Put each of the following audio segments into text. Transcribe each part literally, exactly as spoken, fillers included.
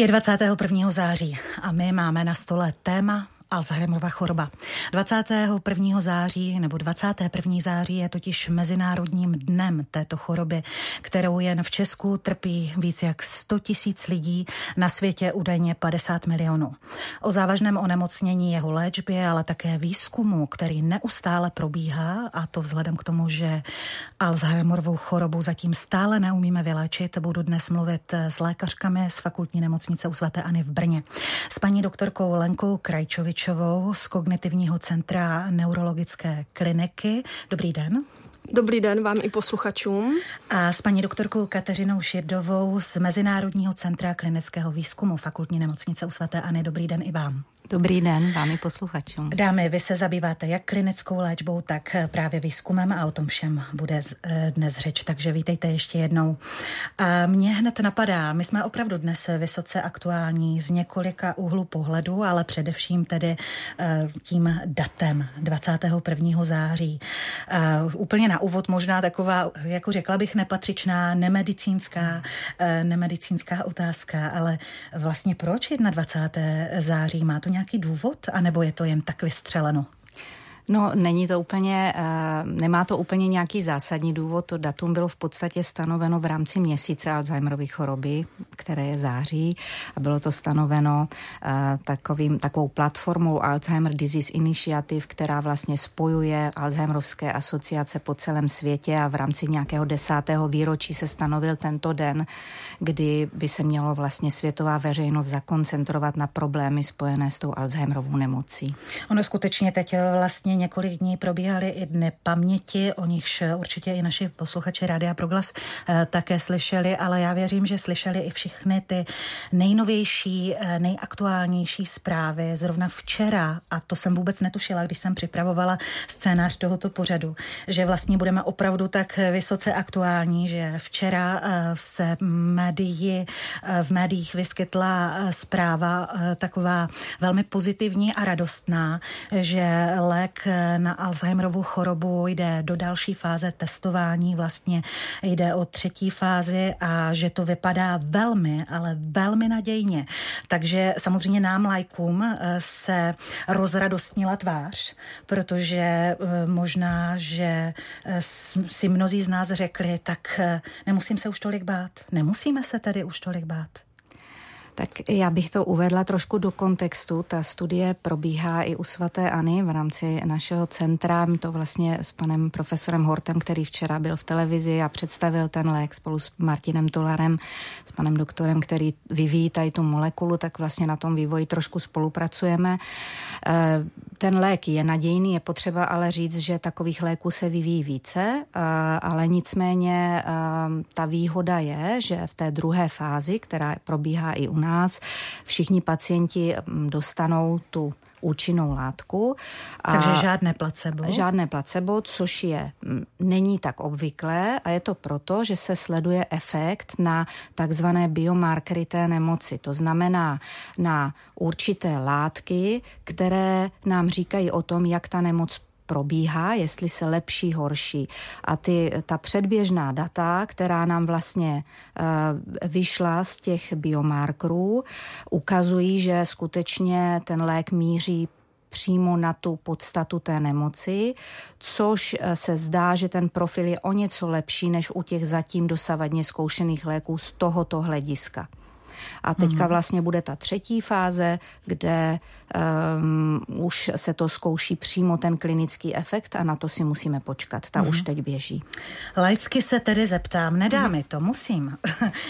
Je dvacátého prvního září a my máme na stole téma Alzheimerova choroba. dvacátého prvního září nebo dvacátého prvního září je totiž mezinárodním dnem této choroby, kterou jen v Česku trpí víc jak sto tisíc lidí, na světě údajně padesát milionů. O závažném onemocnění, jeho léčbě, ale také výzkumu, který neustále probíhá, a to vzhledem k tomu, že Alzheimerovou chorobu zatím stále neumíme vyléčit, budu dnes mluvit s lékařkami z Fakultní nemocnice u svaté Anny v Brně. S paní doktorkou Lenkou Krajčovičovou z Kognitivního centra neurologické kliniky. Dobrý den. Dobrý den vám i posluchačům. A s paní doktorkou Kateřinou Sheardovou z Mezinárodního centra klinického výzkumu Fakultní nemocnice u svaté Anny. Dobrý den i vám. Dobrý den vám i posluchačům. Dámy, vy se zabýváte jak klinickou léčbou, tak právě výzkumem a o tom všem bude dnes řeč, takže vítejte ještě jednou. A mě hned napadá, my jsme opravdu dnes vysoce aktuální z několika úhlů pohledu, ale především tedy tím datem dvacátého prvního září. Úplně na úvod možná taková, jako řekla bych, nepatřičná, nemedicínská, nemedicínská otázka, ale vlastně proč na dvacátého září? Má to nějaký důvod, anebo je to jen tak vystřeleno? No, není to úplně, nemá to úplně nějaký zásadní důvod. To datum bylo v podstatě stanoveno v rámci měsíce Alzheimerovy choroby, které je září, a bylo to stanoveno takovým, takovou platformou Alzheimer Disease Initiative, která vlastně spojuje Alzheimerovské asociace po celém světě, a v rámci nějakého desátého výročí se stanovil tento den, kdy by se mělo vlastně světová veřejnost zakoncentrovat na problémy spojené s tou Alzheimerovou nemocí. Ono skutečně teď vlastně několik dní probíhaly i dny paměti, o nichž určitě i naši posluchači Rádia Proglas také slyšeli, ale já věřím, že slyšeli i všechny ty nejnovější, nejaktuálnější zprávy. Zrovna včera, a to jsem vůbec netušila, když jsem připravovala scénář tohoto pořadu, že vlastně budeme opravdu tak vysoce aktuální, že včera se médii, v médiích vyskytla zpráva taková velmi pozitivní a radostná, že lék na Alzheimerovu chorobu jde do další fáze testování, vlastně jde o třetí fázi, a že to vypadá velmi, ale velmi nadějně. Takže samozřejmě nám lajkům se rozradostnila tvář, protože možná, že si mnozí z nás řekli, tak nemusím se už tolik bát. Nemusíme se tedy už tolik bát. Tak já bych to uvedla trošku do kontextu. Ta studie probíhá i u svaté Anny v rámci našeho centra. My to vlastně s panem profesorem Hortem, který včera byl v televizi a představil ten lék spolu s Martinem Tolarem, s panem doktorem, který vyvíjí tady tu molekulu, tak vlastně na tom vývoji trošku spolupracujeme. Ten lék je nadějný, je potřeba ale říct, že takových léků se vyvíjí více, ale nicméně ta výhoda je, že v té druhé fázi, která probíhá i u nás, všichni pacienti dostanou tu účinnou látku. A takže žádné placebo? Žádné placebo, což je, není tak obvyklé, a je to proto, že se sleduje efekt na takzvané biomarkery té nemoci. To znamená na určité látky, které nám říkají o tom, jak ta nemoc probíhá, jestli se lepší, horší. A ty, ta předběžná data, která nám vlastně e, vyšla z těch biomarkerů, ukazují, že skutečně ten lék míří přímo na tu podstatu té nemoci, což se zdá, že ten profil je o něco lepší než u těch zatím dosavadně zkoušených léků z tohoto hlediska. A teďka vlastně bude ta třetí fáze, kde um, už se to zkouší přímo ten klinický efekt, a na to si musíme počkat. Ta hmm. už teď běží. Laicky se tedy zeptám, nedá hmm. mi to, musím.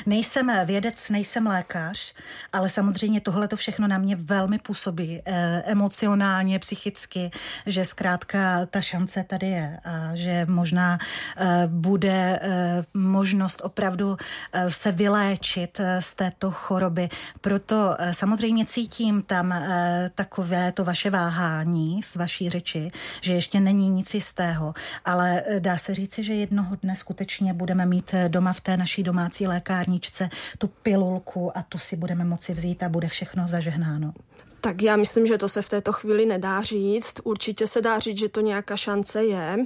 Nejsem vědec, nejsem lékař, ale samozřejmě tohle to všechno na mě velmi působí eh, emocionálně, psychicky, že zkrátka ta šance tady je a že možná eh, bude eh, možnost opravdu eh, se vyléčit eh, z této choroby. Proto samozřejmě cítím tam e, takové to vaše váhání z vaší řeči, že ještě není nic jistého, ale dá se říci, že jednoho dne skutečně budeme mít doma v té naší domácí lékárničce tu pilulku a tu si budeme moci vzít a bude všechno zažehnáno. Tak já myslím, že to se v této chvíli nedá říct. Určitě se dá říct, že to nějaká šance je,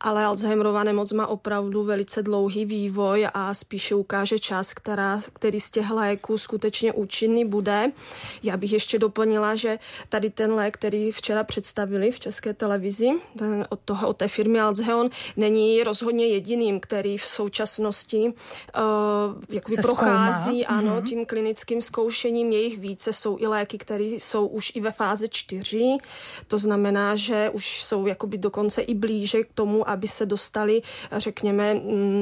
ale Alzheimerova nemoc má opravdu velice dlouhý vývoj a spíše ukáže čas, která, který z těch léků skutečně účinný bude. Já bych ještě doplnila, že tady ten lék, který včera představili v České televizi ten, od, toho, od té firmy Alzheon, není rozhodně jediným, který v současnosti uh, prochází ano, mm-hmm. tím klinickým zkoušením. Jejich více jsou i léky, které jsou už i ve fázi čtyři, to znamená, že už jsou jakoby dokonce i blíže k tomu, aby se dostali, řekněme,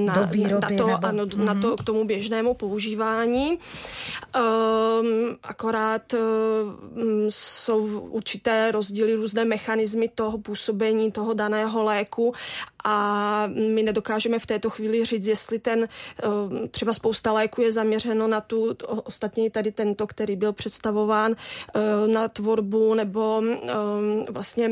na, do výroby, na, to, nebo... ano, mm-hmm. na to k tomu běžnému používání. Um, akorát um, jsou určité rozdíly, různé mechanismy toho působení toho daného léku a my nedokážeme v této chvíli říct, jestli ten, um, třeba spousta léku je zaměřeno na tu, ostatně tady tento, který byl představován, na tvorbu nebo um, vlastně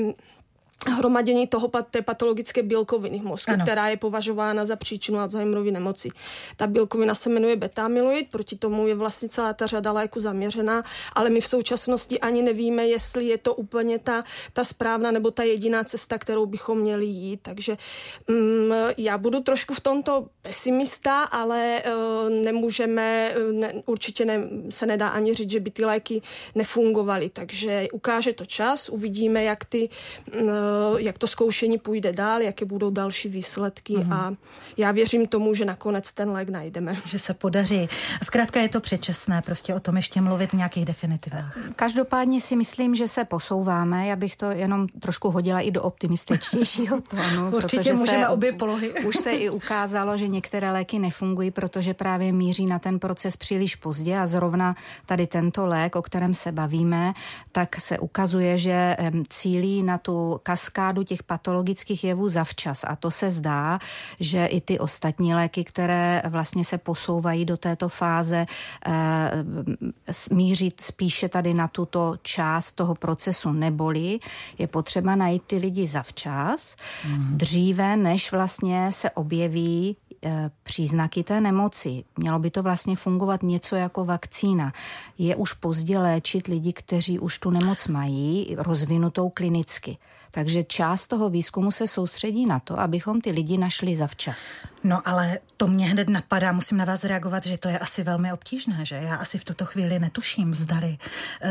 hromadění toho, té patologické bílkoviny v mozku, ano. která je považována za příčinu Alzheimerovy nemoci. Ta bílkovina se jmenuje beta amyloid, proti tomu je vlastně celá ta řada léku zaměřená, ale my v současnosti ani nevíme, jestli je to úplně ta, ta správná nebo ta jediná cesta, kterou bychom měli jít. Takže um, já budu trošku v tomto pesimista, ale uh, nemůžeme, ne, určitě ne, se nedá ani říct, že by ty léky nefungovaly. Takže ukáže to čas, uvidíme, jak ty... Uh, jak to zkoušení půjde dál, jaké budou další výsledky mm. a já věřím tomu, že nakonec ten lék najdeme. Že se podaří. Zkrátka je to předčasné, prostě o tom ještě mluvit v nějakých definitivách. Každopádně si myslím, že se posouváme, já bych to jenom trošku hodila i do optimističtějšího tónu. Určitě můžeme se, obě polohy. Už se i ukázalo, že některé léky nefungují, protože právě míří na ten proces příliš pozdě a zrovna tady tento lék, o kterém se bavíme, tak se ukazuje, že cílí na tu kaskádu těch patologických jevů zavčas. A to se zdá, že i ty ostatní léky, které vlastně se posouvají do této fáze, míří spíše tady na tuto část toho procesu, neboli je potřeba najít ty lidi zavčas, mm. dříve, než vlastně se objeví příznaky té nemoci. Mělo by to vlastně fungovat něco jako vakcína. Je už pozdě léčit lidi, kteří už tu nemoc mají, rozvinutou klinicky. Takže část toho výzkumu se soustředí na to, abychom ty lidi našli zavčas. No ale to mě hned napadá, musím na vás reagovat, že to je asi velmi obtížné, že? Já asi v tuto chvíli netuším, zdali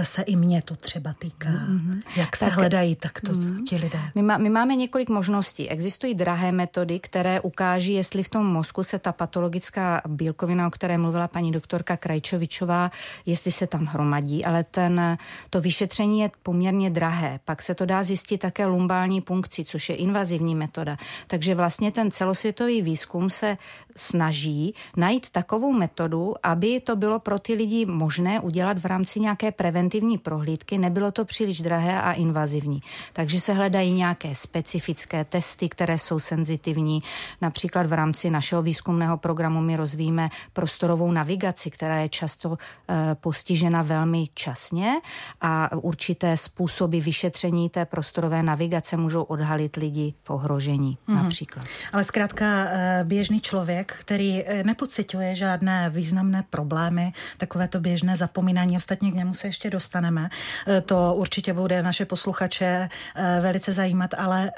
se i mě to třeba týká. Mm-hmm. Jak se tak, hledají takto mm-hmm. ti lidé? My, má, my máme několik možností. Existují drahé metody, které ukáží, jestli v tom mozku se ta patologická bílkovina, o které mluvila paní doktorka Krajčovičová, jestli se tam hromadí, ale ten, to vyšetření je poměrně drahé. Pak se to dá zjistit také lumbální punkci, což je invazivní metoda. Takže vlastně ten celosvětový výzkum se snaží najít takovou metodu, aby to bylo pro ty lidi možné udělat v rámci nějaké preventivní prohlídky, nebylo to příliš drahé a invazivní. Takže se hledají nějaké specifické testy, které jsou senzitivní. Například v rámci našeho výzkumného programu my rozvíjíme prostorovou navigaci, která je často e, postižena velmi časně a určité způsoby vyšetření té prostorové navigace navigace můžou odhalit lidi v ohrožení mm. například. Ale zkrátka běžný člověk, který nepociťuje žádné významné problémy, takové to běžné zapomínání, ostatně k němu se ještě dostaneme, to určitě bude naše posluchače velice zajímat, ale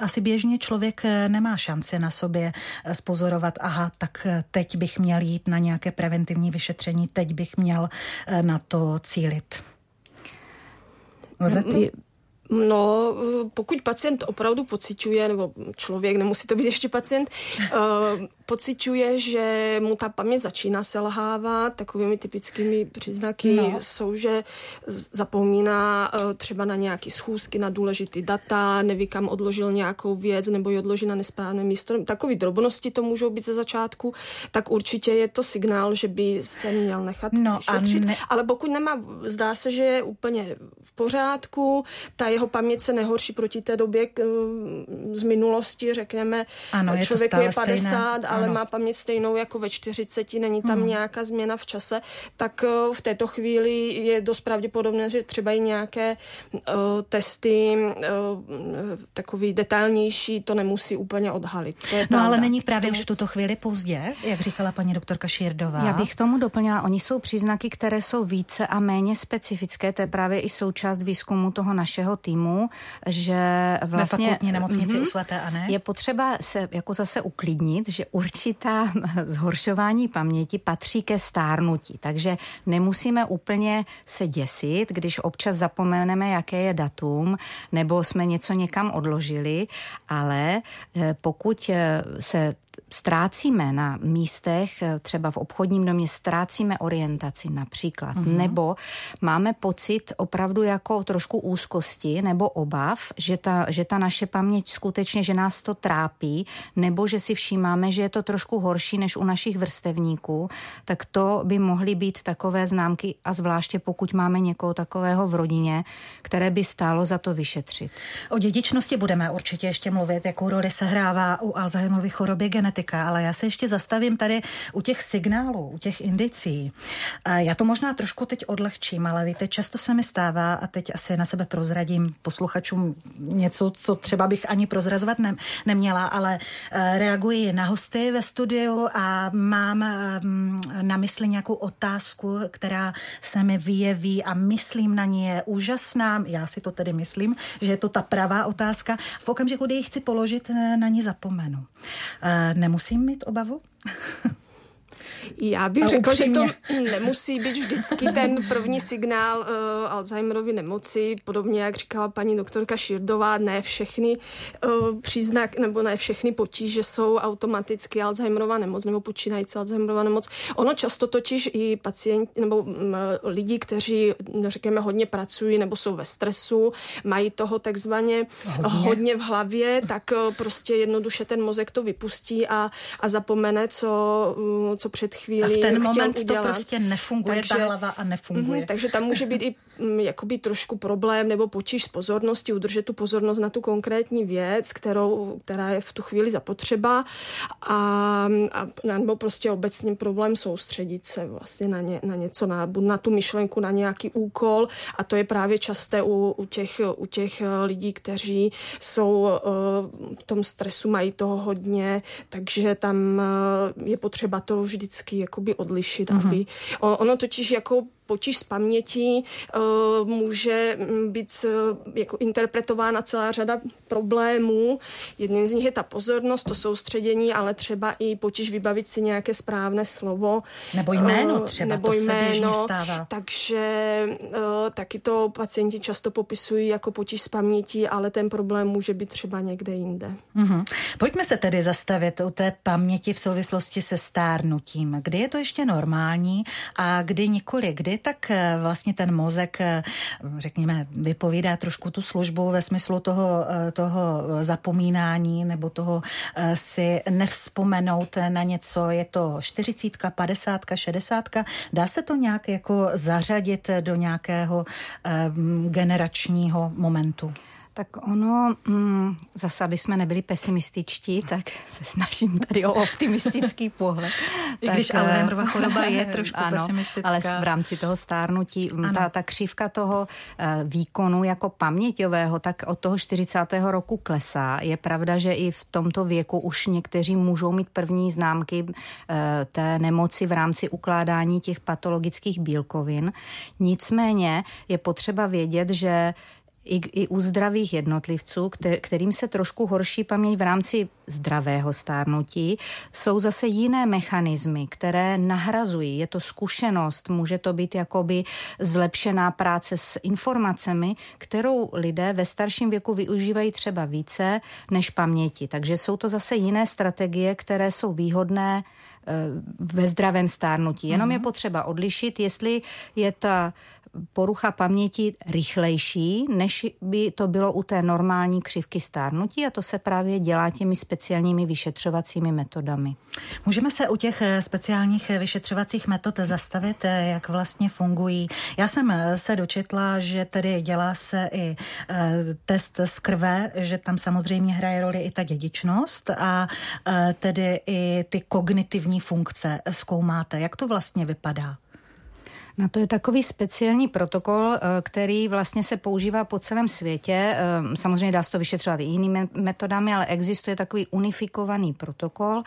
asi běžný člověk nemá šanci na sobě spozorovat, aha, tak teď bych měl jít na nějaké preventivní vyšetření, teď bych měl na to cílit. Lze to? No, pokud pacient opravdu pociťuje, nebo člověk, nemusí to být ještě pacient, uh, pociťuje, že mu ta paměť začíná selhávat, takovými typickými příznaky no. jsou, že zapomíná uh, třeba na nějaké schůzky, na důležitý data, neví, kam odložil nějakou věc, nebo ji odložil na nesprávné místo. Takové drobnosti to můžou být ze začátku, tak určitě je to signál, že by se měl nechat vyšetřit. No, ne... Ale pokud nemá, zdá se, že je úplně v pořádku, ta je jeho paměť se nehorší proti té době k, z minulosti, řekněme, ano, člověku je, je padesát, stejné. Ale ano. Má paměť stejnou jako ve čtyřiceti, není tam hmm. nějaká změna v čase, tak v této chvíli je dost pravděpodobné, že třeba i nějaké uh, testy uh, takový detailnější to nemusí úplně odhalit. No pravda. Ale není právě už v tuto chvíli pozdě, jak říkala paní doktorka Sheardová? Já bych tomu doplnila, oni jsou příznaky, které jsou více a méně specifické, to je právě i součást výzkumu toho našeho týmu, že vlastně... Na fakultní nemocnici u svaté Anny. Je potřeba se jako zase uklidnit, že určitá zhoršování paměti patří ke stárnutí, takže nemusíme úplně se děsit, když občas zapomeneme, jaké je datum, nebo jsme něco někam odložili, ale pokud se ztrácíme na místech, třeba v obchodním domě ztrácíme orientaci například, uh-huh. nebo máme pocit opravdu jako trošku úzkosti nebo obav, že ta, že ta naše paměť skutečně, že nás to trápí, nebo že si všímáme, že je to trošku horší než u našich vrstevníků, tak to by mohly být takové známky a zvláště pokud máme někoho takového v rodině, které by stálo za to vyšetřit. O dědičnosti budeme určitě ještě mluvit, jakou roli sehrává u Alzheimerovy choroby genetika. Ale já se ještě zastavím tady u těch signálů, u těch indicí. Já to možná trošku teď odlehčím, ale víte, často se mi stává, a teď asi na sebe prozradím posluchačům něco, co třeba bych ani prozrazovat ne- neměla, ale reaguji na hosty ve studiu a mám na mysli nějakou otázku, která se mi vyjeví a myslím na ní je úžasná. Já si to tedy myslím, že je to ta pravá otázka. V okamžiku, kdy ji chci položit, na ní zapomenu. Nemusím mít obavu? Já bych a řekla, upřímně. Že to nemusí být vždycky ten první signál uh, Alzheimerovy nemoci, podobně jak říkala paní doktorka Sheardová, ne všechny uh, příznak nebo ne všechny potíže jsou automaticky Alzheimerova nemoc nebo počínající Alzheimerova nemoc. Ono často totiž i pacienti nebo m, lidi, kteří řekněme hodně pracují nebo jsou ve stresu, mají toho takzvaně hodně, hodně v hlavě, tak uh, prostě jednoduše ten mozek to vypustí a, a zapomene, co uh, co před chvílí chtěl udělat. A v ten moment udělat. To prostě nefunguje, takže, ta hlava a nefunguje. Mm, takže tam může být i mm, jakoby trošku problém nebo potíž s pozorností, udržet tu pozornost na tu konkrétní věc, kterou, která je v tu chvíli zapotřeba a, a nebo prostě obecně problém soustředit se vlastně na, ně, na něco, na, na tu myšlenku, na nějaký úkol a to je právě časté u, u, těch, u těch lidí, kteří jsou uh, v tom stresu, mají toho hodně, takže tam uh, je potřeba to vždycky jakoby odlišit, uh-huh. aby ono totiž jako potíž s pamětí uh, může být uh, jako interpretována celá řada problémů. Jedním z nich je ta pozornost, to soustředění, ale třeba i potíž vybavit si nějaké správné slovo. Nebo jméno třeba, nebo to jméno, se běžně stává. Takže uh, taky to pacienti často popisují jako potíž s pamětí, ale ten problém může být třeba někde jinde. Mm-hmm. Pojďme se tedy zastavit u té paměti v souvislosti se stárnutím. Kdy je to ještě normální a kdy nikoli, kdy tak vlastně ten mozek, řekněme, vypovídá trošku tu službu ve smyslu toho, toho zapomínání nebo toho si nevzpomenout na něco. Je to čtyřicítka, padesátka, šedesátka. Dá se to nějak jako zařadit do nějakého generačního momentu? Tak ono, zase, aby jsme nebyli pesimističtí, tak se snažím tady o optimistický pohled. I když Alzheimerova choroba je trošku ano, pesimistická. Ale v rámci toho stárnutí, ta, ta křivka toho výkonu jako paměťového, tak od toho čtyřicátého roku klesá. Je pravda, že i v tomto věku už někteří můžou mít první známky té nemoci v rámci ukládání těch patologických bílkovin. Nicméně je potřeba vědět, že I, i u zdravých jednotlivců, kterým se trošku horší paměť v rámci zdravého stárnutí, jsou zase jiné mechanismy, které nahrazují. Je to zkušenost, může to být jakoby zlepšená práce s informacemi, kterou lidé ve starším věku využívají třeba více než paměti. Takže jsou to zase jiné strategie, které jsou výhodné ve zdravém stárnutí. Jenom je potřeba odlišit, jestli je ta porucha paměti rychlejší, než by to bylo u té normální křivky stárnutí, a to se právě dělá těmi speciálními vyšetřovacími metodami. Můžeme se u těch speciálních vyšetřovacích metod zastavit, jak vlastně fungují. Já jsem se dočetla, že tedy dělá se i test z krve, že tam samozřejmě hraje roli i ta dědičnost a tedy i ty kognitivní funkce zkoumáte. Jak to vlastně vypadá? Na to je takový speciální protokol, který vlastně se používá po celém světě. Samozřejmě dá se to vyšetřovat i jinými metodami, ale existuje takový unifikovaný protokol,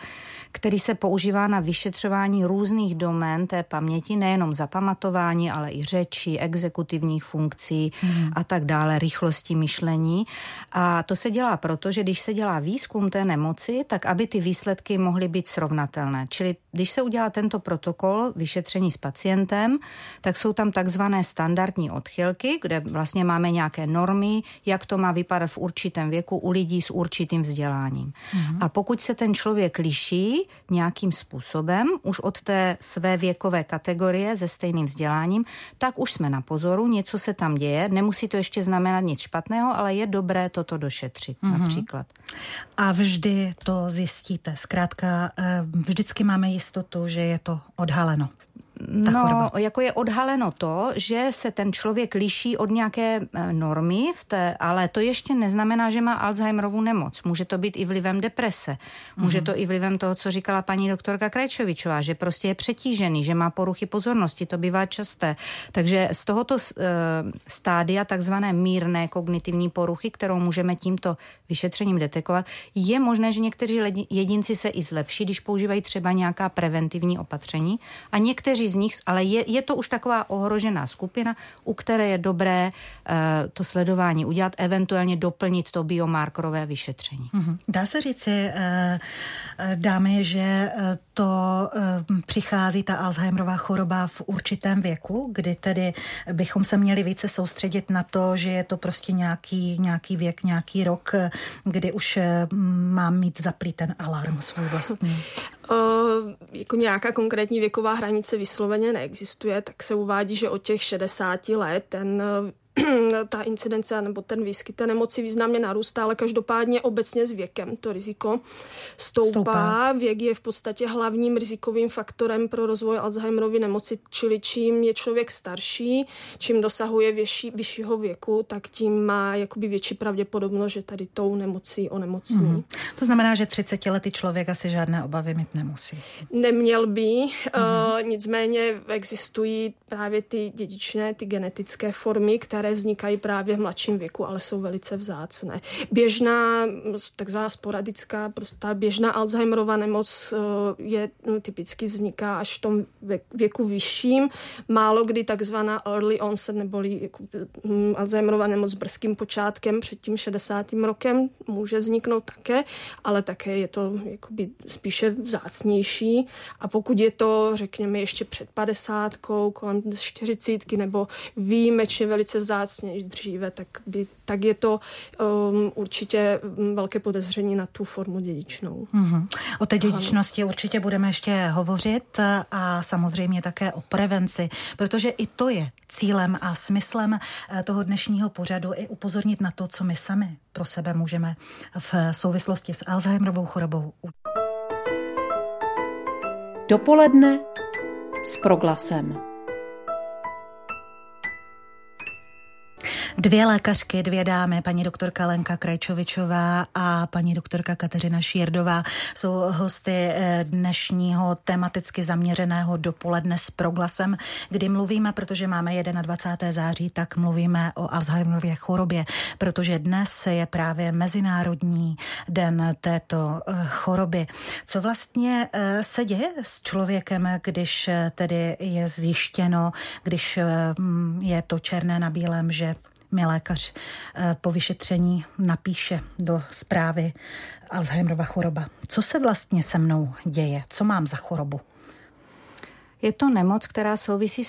který se používá na vyšetřování různých domén té paměti, nejenom zapamatování, ale i řeči, exekutivních funkcí hmm. a tak dále, rychlosti myšlení. A to se dělá proto, že když se dělá výzkum té nemoci, tak aby ty výsledky mohly být srovnatelné. Čili když se udělá tento protokol vyšetření s pacientem, tak jsou tam takzvané standardní odchylky, kde vlastně máme nějaké normy, jak to má vypadat v určitém věku u lidí s určitým vzděláním. Uhum. A pokud se ten člověk liší nějakým způsobem už od té své věkové kategorie se stejným vzděláním, tak už jsme na pozoru, něco se tam děje, nemusí to ještě znamenat nic špatného, ale je dobré toto došetřit uhum. například. A vždy to zjistíte, zkrátka vždycky máme jistotu, že je to odhaleno. No, jako je odhaleno to, že se ten člověk liší od nějaké normy, v té, ale to ještě neznamená, že má Alzheimerovu nemoc. Může to být i vlivem deprese, může mm. to i vlivem toho, co říkala paní doktorka Krajčovičová, že prostě je přetížený, že má poruchy pozornosti, to bývá časté. Takže z tohoto stádia takzvané mírné kognitivní poruchy, kterou můžeme tímto vyšetřením detekovat, je možné, že někteří jedinci se i zlepší, když používají třeba nějaká preventivní opatření a někteří z nich, ale je, je to už taková ohrožená skupina, u které je dobré uh, to sledování udělat, eventuálně doplnit to biomarkerové vyšetření. Mm-hmm. Dá se říci, uh, dámy, že to uh, přichází ta Alzheimerova choroba v určitém věku, kdy tedy bychom se měli více soustředit na to, že je to prostě nějaký, nějaký věk, nějaký rok, kdy už uh, mám mít zaplý ten alarm svůj vlastní. Uh, jako nějaká konkrétní věková hranice vysloveně neexistuje, tak se uvádí, že od těch šedesáti let ten, ta incidence nebo ten výskyt té nemoci významně narůstá, ale každopádně obecně s věkem to riziko stoupá. stoupá. Věk je v podstatě hlavním rizikovým faktorem pro rozvoj Alzheimerovy nemoci, čili čím je člověk starší, čím dosahuje vyšší, vyššího věku, tak tím má jakoby větší pravděpodobnost, že tady tou nemocí onemocní. Mm-hmm. To znamená, že třicetiletý člověk asi žádné obavy mít nemusí. Neměl by, mm-hmm. uh, nicméně existují právě ty dědičné, ty genetické formy, které které vznikají právě v mladším věku, ale jsou velice vzácné. Běžná, takzvaná sporadická, prostá běžná Alzheimerova nemoc je no, typicky vzniká až v tom věku vyšším. Málo kdy takzvaná early onset, neboli jako, hm, Alzheimerova nemoc s brzkým počátkem před tím šedesátým rokem může vzniknout také, ale také je to jakoby spíše vzácnější. A pokud je to, řekněme, ještě před padesátkou, kolem čtyřicítky, nebo výjimečně velice vzácně dříve, tak, by, tak je to um, určitě velké podezření na tu formu dědičnou. Mm-hmm. O té dědičnosti určitě budeme ještě hovořit a samozřejmě také o prevenci, protože i to je cílem a smyslem toho dnešního pořadu i upozornit na to, co my sami pro sebe můžeme v souvislosti s Alzheimerovou chorobou. Dopoledne s Proglasem. Dvě lékařky, dvě dámy, paní doktorka Lenka Krajčovičová a paní doktorka Kateřina Sheardová jsou hosty dnešního tematicky zaměřeného dopoledne s Proglasem, kdy mluvíme, protože máme dvacátého prvního září, tak mluvíme o Alzheimerově chorobě, protože dnes je právě Mezinárodní den této choroby. Co vlastně se děje s člověkem, když tedy je zjištěno, když je to černé na bílém, že mi lékař po vyšetření napíše do zprávy Alzheimerova choroba. Co se vlastně se mnou děje? Co mám za chorobu? Je to nemoc, která souvisí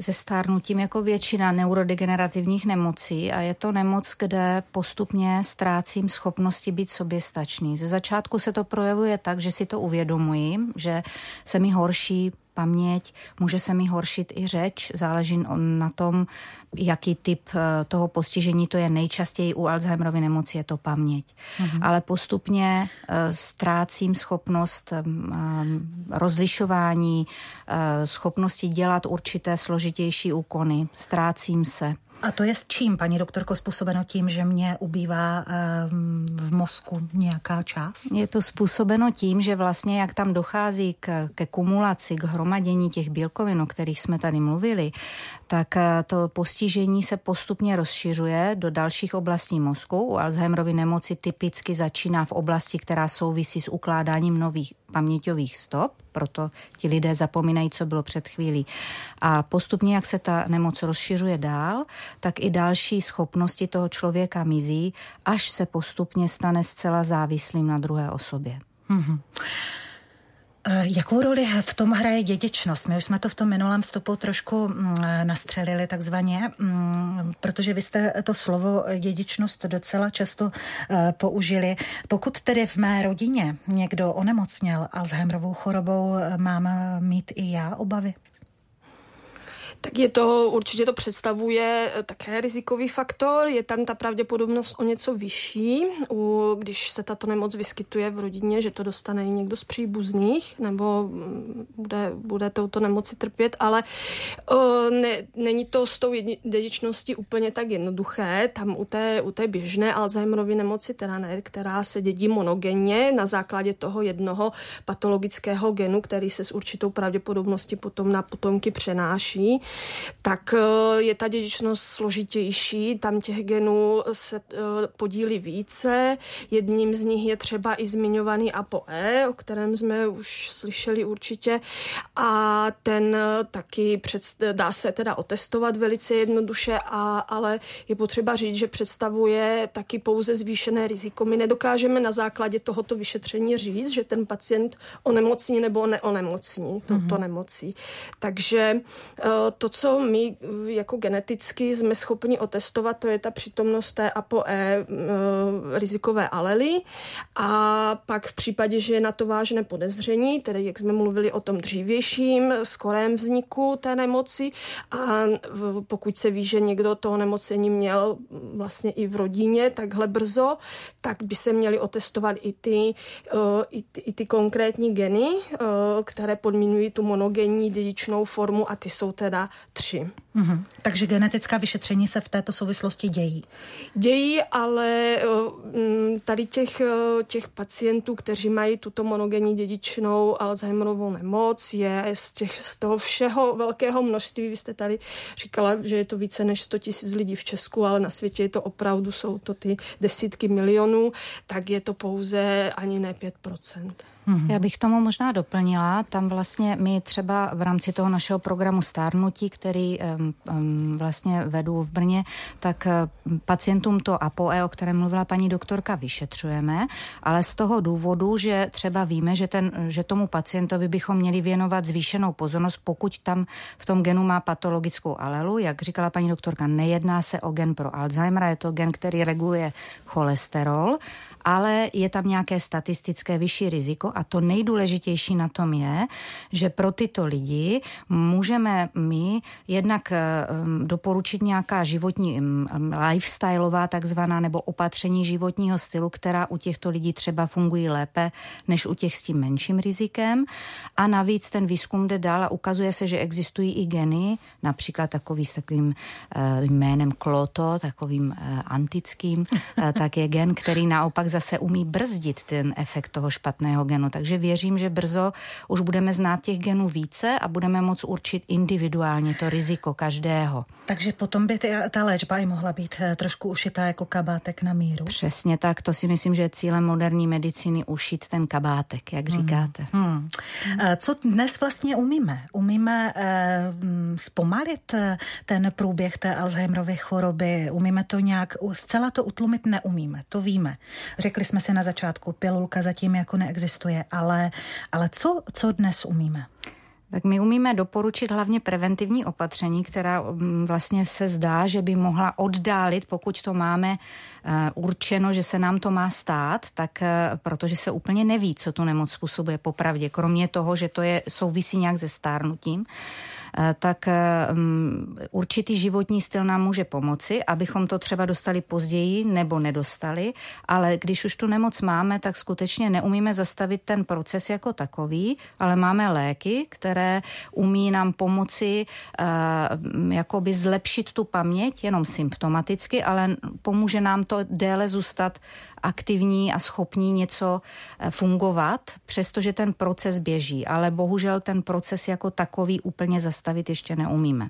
se stárnutím jako většina neurodegenerativních nemocí a je to nemoc, kde postupně ztrácím schopnosti být soběstačný. Ze začátku se to projevuje tak, že si to uvědomuji, že se mi horší paměť, může se mi horšit i řeč, záleží na tom, jaký typ toho postižení to je. Nejčastěji u Alzheimerovy nemoci je to paměť. Mhm. Ale postupně ztrácím schopnost rozlišování, schopnosti dělat určité složitější úkony, ztrácím se. A to je s čím, paní doktorko, způsobeno tím, že mě ubývá um, v mozku nějaká část? Je to způsobeno tím, že vlastně jak tam dochází k, ke kumulaci, k hromadění těch bílkovin, o kterých jsme tady mluvili, tak to postižení se postupně rozšiřuje do dalších oblastí mozku. U Alzheimerovy nemoci typicky začíná v oblasti, která souvisí s ukládáním nových paměťových stop, proto ti lidé zapomínají, co bylo před chvílí. A postupně, jak se ta nemoc rozšiřuje dál, tak i další schopnosti toho člověka mizí, až se postupně stane zcela závislým na druhé osobě. Mm-hmm. Jakou roli v tom hraje dědičnost? My už jsme to v tom minulém vstupu trošku nastřelili takzvaně, protože vy jste to slovo dědičnost docela často použili. Pokud tedy v mé rodině někdo onemocněl Alzheimerovou chorobou, mám mít i já obavy? Tak je to, určitě to představuje také rizikový faktor, je tam ta pravděpodobnost o něco vyšší, když se tato nemoc vyskytuje v rodině, že to dostane i někdo z příbuzných, nebo bude, bude touto nemoci trpět, ale ne, není to s tou dědičností úplně tak jednoduché, tam u té, u té běžné Alzheimerovy nemoci, teda ne, která se dědí monogenně na základě toho jednoho patologického genu, který se s určitou pravděpodobností potom na potomky přenáší, tak je ta dědičnost složitější, tam těch genů se podílí více. Jedním z nich je třeba i zmiňovaný ApoE, o kterém jsme už slyšeli určitě, a ten taky před, dá se teda otestovat velice jednoduše, a, ale je potřeba říct, že představuje taky pouze zvýšené riziko. My nedokážeme na základě tohoto vyšetření říct, že ten pacient onemocní nebo neonemocní touto nemocí. Takže to, co my jako geneticky jsme schopni otestovat, to je ta přítomnost té ApoE rizikové alely, a pak v případě, že je na to vážné podezření, tedy jak jsme mluvili o tom dřívějším, skorém vzniku té nemoci, a pokud se ví, že někdo to onemocnění měl vlastně i v rodině takhle brzo, tak by se měly otestovat i ty, i ty, i ty konkrétní geny, které podmiňují tu monogenní dědičnou formu, a ty jsou teda tři. Mm-hmm. Takže genetická vyšetření se v této souvislosti dějí? Dějí, ale tady těch, těch pacientů, kteří mají tuto monogenní dědičnou Alzheimerovou nemoc, je z, těch, z toho všeho velkého množství. Vy jste tady říkala, že je to více než sto tisíc lidí v Česku, ale na světě je to opravdu, jsou to ty desítky milionů, tak je to pouze ani ne pět procent. Mm-hmm. Já bych tomu možná doplnila. Tam vlastně my třeba v rámci toho našeho programu stárnutí, který um, um, vlastně vedu v Brně, tak um, pacientům to ApoE, o kterém mluvila paní doktorka, vyšetřujeme, ale z toho důvodu, že třeba víme, že, ten, že tomu pacientovi bychom měli věnovat zvýšenou pozornost, pokud tam v tom genu má patologickou alelu. Jak říkala paní doktorka, nejedná se o gen pro Alzheimera, je to gen, který reguluje cholesterol, ale je tam nějaké statistické vyšší riziko, a to nejdůležitější na tom je, že pro tyto lidi můžeme my jednak doporučit nějaká životní lifestyleová takzvaná, nebo opatření životního stylu, která u těchto lidí třeba fungují lépe než u těch s tím menším rizikem. A navíc ten výzkum jde dál a ukazuje se, že existují i geny, například takový s takovým jménem Kloto, takovým antickým, tak je gen, který naopak zase umí brzdit ten efekt toho špatného genu. Takže věřím, že brzo už budeme znát těch genů více a budeme moct určit individuálně to riziko každého. Takže potom by ta léčba i mohla být trošku ušitá jako kabátek na míru. Přesně tak, to si myslím, že je cílem moderní medicíny ušít ten kabátek, jak hmm. říkáte. Hmm. Co dnes vlastně umíme? Umíme zpomalit ten průběh té Alzheimerovy choroby, umíme to nějak, zcela to utlumit neumíme, to víme. Řekli jsme si na začátku, pilulka zatím jako neexistuje, ale, ale co, co dnes umíme? tak my umíme doporučit hlavně preventivní opatření, která vlastně se zdá, že by mohla oddálit, pokud to máme určeno, že se nám to má stát, tak protože se úplně neví, co tu nemoc způsobuje popravdě, kromě toho, že to je souvisí nějak se stárnutím, tak určitý životní styl nám může pomoci, abychom to třeba dostali později nebo nedostali, ale když už tu nemoc máme, tak skutečně neumíme zastavit ten proces jako takový, ale máme léky, které umí nám pomoci jakoby zlepšit tu paměť jenom symptomaticky, ale pomůže nám to déle zůstat aktivní a schopní něco fungovat, přestože ten proces běží, ale bohužel ten proces jako takový úplně zastavit ještě neumíme.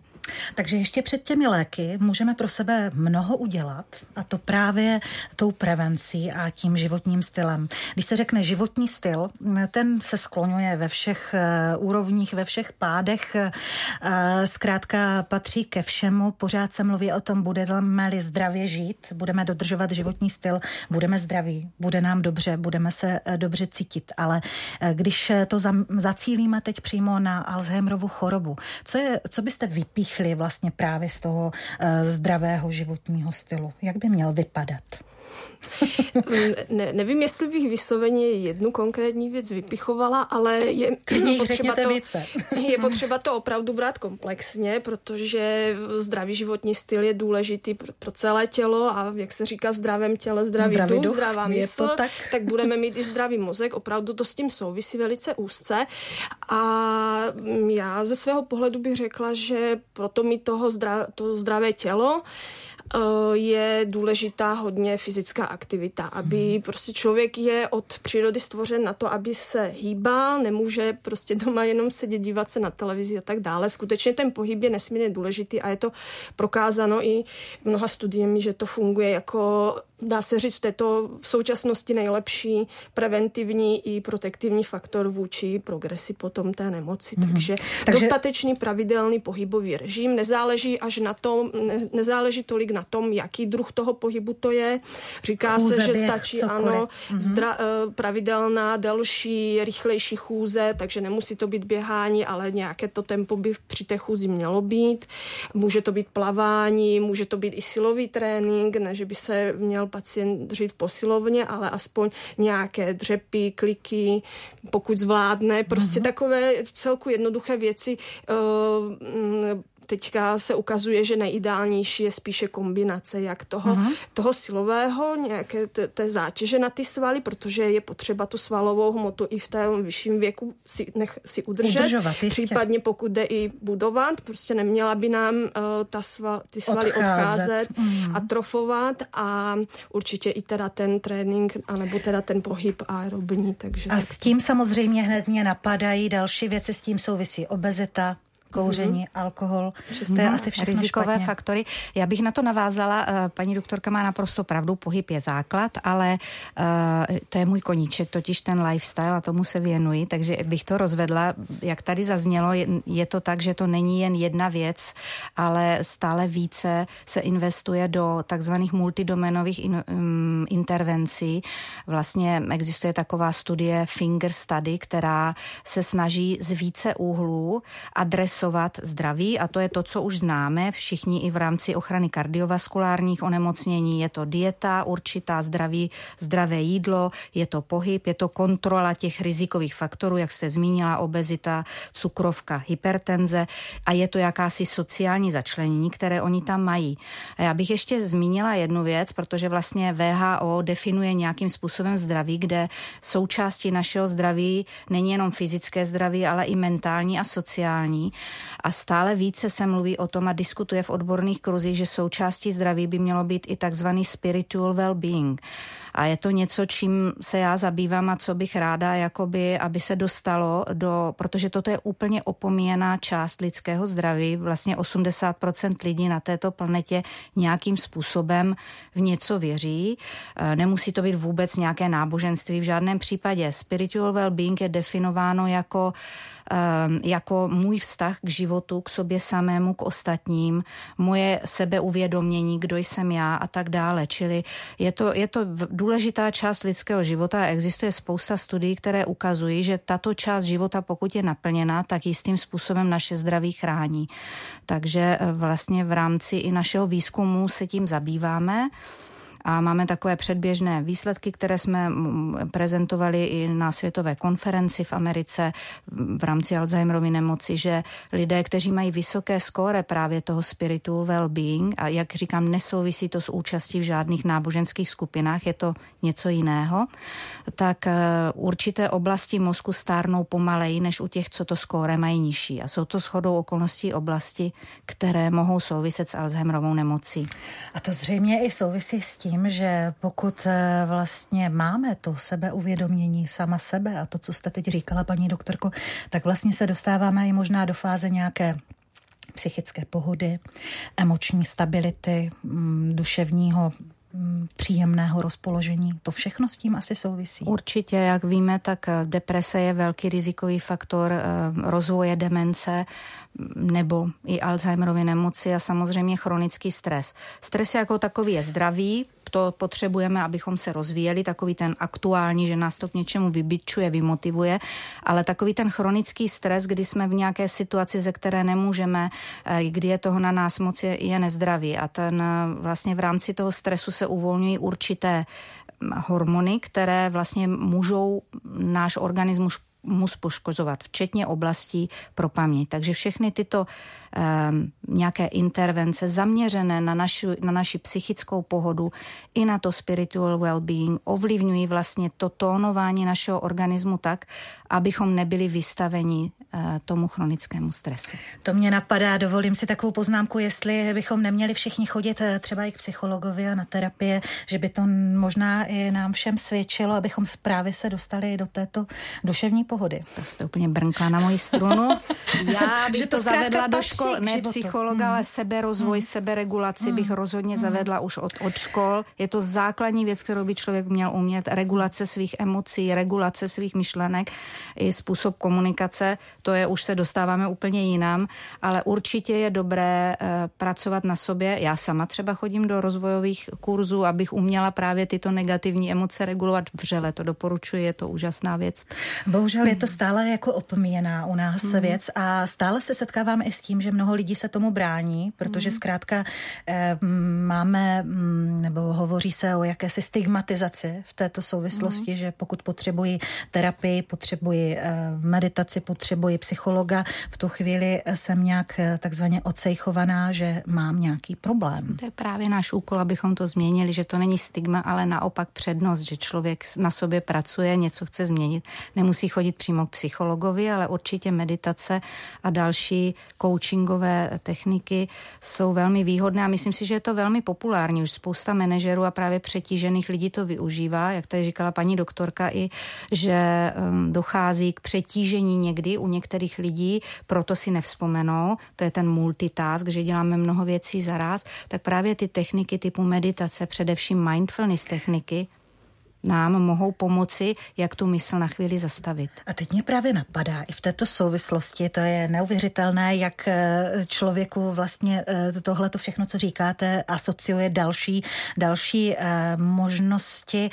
Takže ještě před těmi léky můžeme pro sebe mnoho udělat, a to právě tou prevencí a tím životním stylem. Když se řekne životní styl, ten se skloňuje ve všech úrovních, ve všech pádech, zkrátka patří ke všemu, pořád se mluví o tom, budeme-li zdravě žít, budeme dodržovat životní styl, budeme zdraví, bude nám dobře, budeme se dobře cítit, ale když to zacílíme teď přímo na Alzheimerovu chorobu, co, je, co byste vypíchli vlastně právě z toho zdravého životního stylu? Jak by měl vypadat? Ne, nevím, jestli bych vysloveně jednu konkrétní věc vypichovala, ale je, potřeba to, je potřeba to opravdu brát komplexně, protože zdravý životní styl je důležitý pro celé tělo a jak se říká, v zdravém těle zdravý, zdravý duch, duch, zdravá mysl, tak? tak budeme mít i zdravý mozek, opravdu to s tím souvisí velice úzce a já ze svého pohledu bych řekla, že proto mít toho zdra, to zdravé tělo je důležitá hodně fyzická aktivita, aby prostě člověk je od přírody stvořen na to, aby se hýbal, nemůže prostě doma jenom sedět, dívat se na televizi a tak dále. Skutečně ten pohyb je nesmírně důležitý a je to prokázáno i mnoha studiemi, že to funguje jako, dá se říct, v této v současnosti nejlepší preventivní i protektivní faktor vůči progresi potom té nemoci. Mm-hmm. Takže, Takže dostatečný pravidelný pohybový režim nezáleží až na tom, ne, nezáleží tolik na tom, jaký druh toho pohybu to je. Říká chůze, se, že běh, stačí cokoliv. ano, mm-hmm. zdra, pravidelná, delší, rychlejší chůze, takže nemusí to být běhání, ale nějaké to tempo by při té chůzi mělo být. Může to být plavání, může to být i silový trénink, ne, že by se měl pacient dřít posilovně, ale aspoň nějaké dřepy, kliky, pokud zvládne, prostě mm-hmm. takové celku jednoduché věci. Uh, teďka se ukazuje, že nejideálnější je spíše kombinace jak toho, mm-hmm. toho silového, nějaké t- té zátěže na ty svaly, protože je potřeba tu svalovou hmotu i v tom vyšším věku si, nech, si udržet, udržovat, případně pokud jde i budovat, prostě neměla by nám uh, ta sva, ty svaly odcházet, odcházet mm. atrofovat a určitě i teda ten trénink, anebo teda ten pohyb aerobní. Takže a tak s tím to... samozřejmě hned mě napadají další věci, s tím souvisí obezita, kouření, alkohol, to je asi všechno rizikové špatně. faktory. Já bych na to navázala, paní doktorka má naprosto pravdu, pohyb je základ, ale to je můj koníček, totiž ten lifestyle a tomu se věnuji, takže bych to rozvedla, jak tady zaznělo, je to tak, že to není jen jedna věc, ale stále více se investuje do takzvaných multidoménových in, um, intervencí. Vlastně existuje taková studie Finger Study, která se snaží z více úhlů adresovat zdraví a to je to, co už známe všichni i v rámci ochrany kardiovaskulárních onemocnění. Je to dieta určitá, zdraví, zdravé jídlo, je to pohyb, je to kontrola těch rizikových faktorů, jak jste zmínila, obezita, cukrovka, hypertenze a je to jakási sociální začlenění, které oni tam mají. A já bych ještě zmínila jednu věc, protože vlastně W H O definuje nějakým způsobem zdraví, kde součástí našeho zdraví není jenom fyzické zdraví, ale i mentální a sociální. A stále více se mluví o tom a diskutuje v odborných kruzích, že součástí zdraví by mělo být i takzvaný spiritual well-being. A je to něco, čím se já zabývám a co bych ráda, jakoby, aby se dostalo do... Protože toto je úplně opomíjená část lidského zdraví. Vlastně osmdesát procent lidí na této planetě nějakým způsobem v něco věří. Nemusí to být vůbec nějaké náboženství v žádném případě. Spiritual well-being je definováno jako jako můj vztah k životu, k sobě samému, k ostatním, moje sebeuvědomění, kdo jsem já a tak dále. Čili je to, je to důležitá část lidského života a existuje spousta studií, které ukazují, že tato část života, pokud je naplněná, tak jistým způsobem naše zdraví chrání. Takže vlastně v rámci i našeho výzkumu se tím zabýváme a máme takové předběžné výsledky, které jsme prezentovali i na světové konferenci v Americe v rámci Alzheimerovy nemoci, že lidé, kteří mají vysoké skóre právě toho spiritual well-being, a jak říkám, nesouvisí to s účastí v žádných náboženských skupinách, je to něco jiného, tak určité oblasti mozku stárnou pomaleji než u těch, co to skóre mají nižší. A jsou to shodou okolností oblasti, které mohou souviset s Alzheimerovou nemocí. A to zřejmě i souvisí s tím, že pokud vlastně máme to sebeuvědomění sama sebe a to, co jste teď říkala, paní doktorko, tak vlastně se dostáváme i možná do fáze nějaké psychické pohody, emoční stability, duševního příjemného rozpoložení. To všechno s tím asi souvisí. Určitě, jak víme, tak deprese je velký rizikový faktor rozvoje demence nebo i Alzheimerovy nemoci a samozřejmě chronický stres. Stres jako takový je zdravý, to potřebujeme, abychom se rozvíjeli, takový ten aktuální, že nás to k něčemu vybičuje, vymotivuje, ale takový ten chronický stres, kdy jsme v nějaké situaci, ze které nemůžeme, kdy je toho na nás moc, je, je nezdravý a ten vlastně v rámci toho stresu se uvolňují určité hormony, které vlastně můžou náš organismus mus poškozovat, včetně oblastí pro paměť. Takže všechny tyto eh, nějaké intervence zaměřené na naši, na naši psychickou pohodu i na to spiritual well-being ovlivňují vlastně to tónování našeho organismu tak, abychom nebyli vystaveni eh, tomu chronickému stresu. To mě napadá, dovolím si takovou poznámku, jestli bychom neměli všichni chodit třeba i k psychologovi a na terapie, že by to možná i nám všem svědčilo, abychom právě se dostali do této duševní pohody. To jste úplně brnká na moji strunu. Já bych to, to zavedla do škol, ne psychologa, hmm. ale seberozvoj, hmm. seberegulaci hmm. bych rozhodně hmm. zavedla už od, od škol. Je to základní věc, kterou by člověk měl umět. Regulace svých emocí, regulace svých myšlenek, i způsob komunikace, to je, už se dostáváme úplně jinam, ale určitě je dobré uh, pracovat na sobě. Já sama třeba chodím do rozvojových kurzů, abych uměla právě tyto negativní emoce regulovat vřele. To doporučuji, je to úžasná věc. Bohužel je to stále jako opomíjená u nás mm. věc a stále se setkáváme i s tím, že mnoho lidí se tomu brání, protože zkrátka eh, máme, nebo hovoří se o jakési stigmatizaci v této souvislosti, mm. že pokud potřebují terapii, potřebují eh, meditaci, potřebují psychologa, v tu chvíli jsem nějak eh, takzvaně ocejchovaná, že mám nějaký problém. To je právě náš úkol, abychom to změnili, že to není stigma, ale naopak přednost, že člověk na sobě pracuje, něco chce změnit, nemusí chodit přímo k psychologovi, ale určitě meditace a další coachingové techniky jsou velmi výhodné a myslím si, že je to velmi populární. Už spousta manažerů a právě přetížených lidí to využívá, jak tady říkala paní doktorka i, že dochází k přetížení někdy u některých lidí, proto si nevzpomenou, to je ten multitask, že děláme mnoho věcí zaraz, tak právě ty techniky typu meditace, především mindfulness techniky, nám mohou pomoci, jak tu mysl na chvíli zastavit. A teď mě právě napadá, i v této souvislosti, to je neuvěřitelné, jak člověku vlastně tohleto všechno, co říkáte, asociuje další, další možnosti.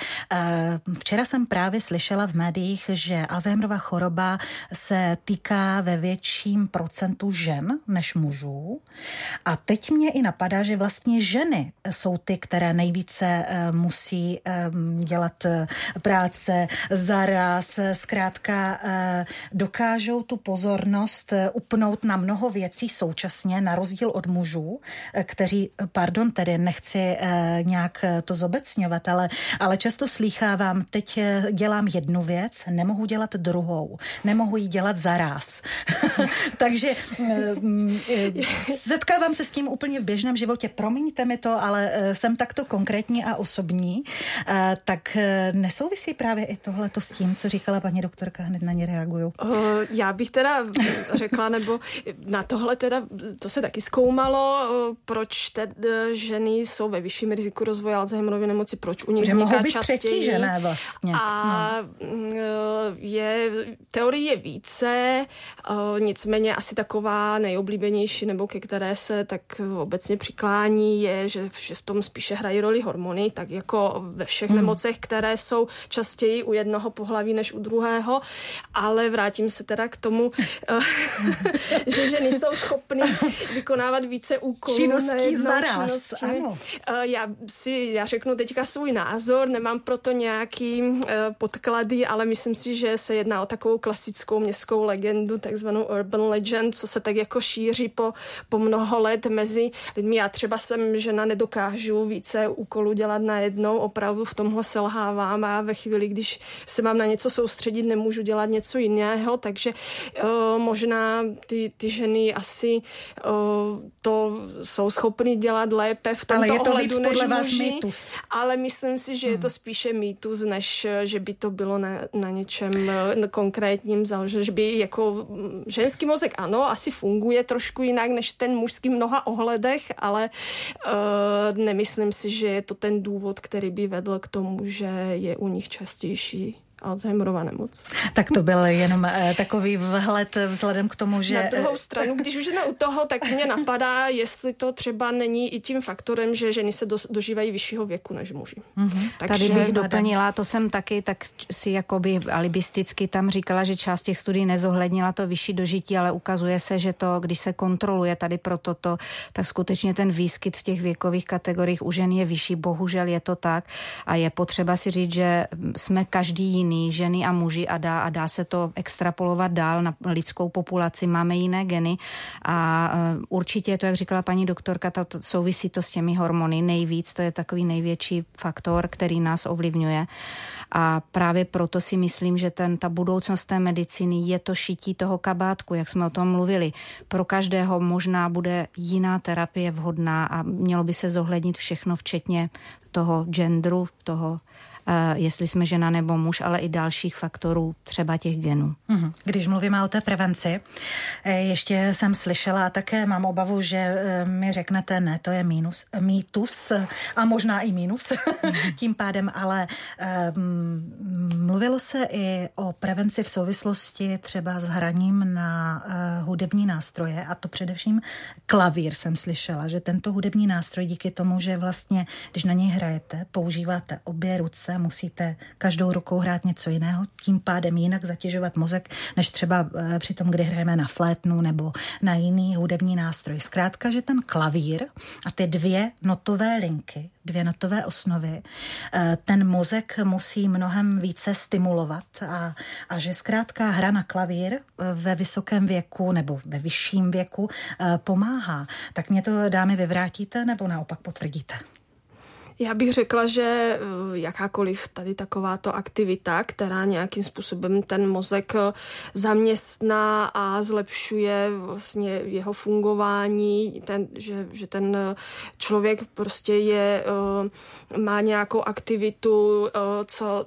Včera jsem právě slyšela v médiích, že Alzheimerova choroba se týká ve větším procentu žen než mužů. A teď mě i napadá, že vlastně ženy jsou ty, které nejvíce musí dělat práce zaraz, zkrátka dokážou tu pozornost upnout na mnoho věcí současně, na rozdíl od mužů, kteří, pardon, tedy nechci nějak to zobecňovat, ale, ale často slýchávám, teď dělám jednu věc, nemohu dělat druhou, nemohu ji dělat zaraz. Takže setkávám se s tím úplně v běžném životě, promiňte mi to, ale jsem takto konkrétní a osobní, tak nesouvisí právě i tohleto s tím, co říkala paní doktorka, hned na ně reaguju? Já bych teda řekla, nebo na tohle teda, to se taky zkoumalo, proč tedy ženy jsou ve vyšším riziku rozvoje Alzheimerovy nemoci, proč u nich že vzniká častěji. Přetížené vlastně. A no. je, teorie je více, nicméně asi taková nejoblíbenější, nebo ke které se tak obecně přiklání, je, že v tom spíše hrají roli hormony, tak jako ve všech hmm. nemocech, které jsou častěji u jednoho pohlaví než u druhého, ale vrátím se teda k tomu, že ženy jsou schopny vykonávat více úkolů. Činností zaraz, ano. Já si, já řeknu teďka svůj názor, nemám proto nějaký podklady, ale myslím si, že se jedná o takovou klasickou městskou legendu, takzvanou urban legend, co se tak jako šíří po, po mnoho let mezi lidmi. Já třeba jsem žena, nedokážu více úkolů dělat najednou, opravdu v tomhle selhávám a ve chvíli, když se mám na něco soustředit, nemůžu dělat něco jiného, takže o, možná ty, ty ženy asi o, to jsou schopny dělat lépe v tomto ohledu, ale je to víc podle vás mýtus. Ale myslím si, že hmm. je to spíše mýtus, než že by to bylo na, na něčem konkrétním založeno, že by jako ženský mozek, ano, asi funguje trošku jinak než ten mužský v mnoha ohledech, ale uh, nemyslím si, že je to ten důvod, který by vedl k tomu, že je u nich častější Alzheimerova nemoc. Tak to byl jenom eh, takový vhled vzhledem k tomu, že... Na druhou stranu, když už jsme u toho, tak mě napadá, jestli to třeba není i tím faktorem, že ženy se do, dožívají vyššího věku než muži. Mm-hmm. Takže... Tady bych doplnila, to jsem taky tak si jakoby alibisticky tam říkala, že část těch studií nezohlednila to vyšší dožití, ale ukazuje se, že to, když se kontroluje tady pro toto, tak skutečně ten výskyt v těch věkových kategoriích u žen je vyšší. Bohužel je to tak a je potřeba si říct, že jsme každý jiný, ženy a muži a dá, a dá se to extrapolovat dál na lidskou populaci. Máme jiné geny a určitě, to jak říkala paní doktorka, to, to souvisí to s těmi hormony nejvíc, to je takový největší faktor, který nás ovlivňuje a právě proto si myslím, že ten, ta budoucnost té medicíny je to šití toho kabátku, jak jsme o tom mluvili. Pro každého možná bude jiná terapie vhodná a mělo by se zohlednit všechno, včetně toho genderu, toho Uh, jestli jsme žena nebo muž, ale i dalších faktorů, třeba těch genů. Když mluvíme o té prevenci, ještě jsem slyšela a také mám obavu, že mi řeknete, ne, to je mínus, mýtus a možná i mínus tím pádem, ale um, mluvilo se i o prevenci v souvislosti třeba s hraním na uh, hudební nástroje a to především klavír jsem slyšela, že tento hudební nástroj díky tomu, že vlastně, když na něj hrajete, používáte obě ruce, musíte každou rukou hrát něco jiného, tím pádem jinak zatěžovat mozek, než třeba při tom, kdy hrajeme na flétnu nebo na jiný hudební nástroj. Zkrátka, že ten klavír a ty dvě notové linky, dvě notové osnovy, ten mozek musí mnohem více stimulovat a, a že zkrátka hra na klavír ve vysokém věku nebo ve vyšším věku pomáhá. Tak mě to, dámy, vyvrátíte nebo naopak potvrdíte? Já bych řekla, že jakákoliv tady takováto aktivita, která nějakým způsobem ten mozek zaměstná a zlepšuje vlastně jeho fungování, ten, že, že ten člověk prostě je, má nějakou aktivitu, co,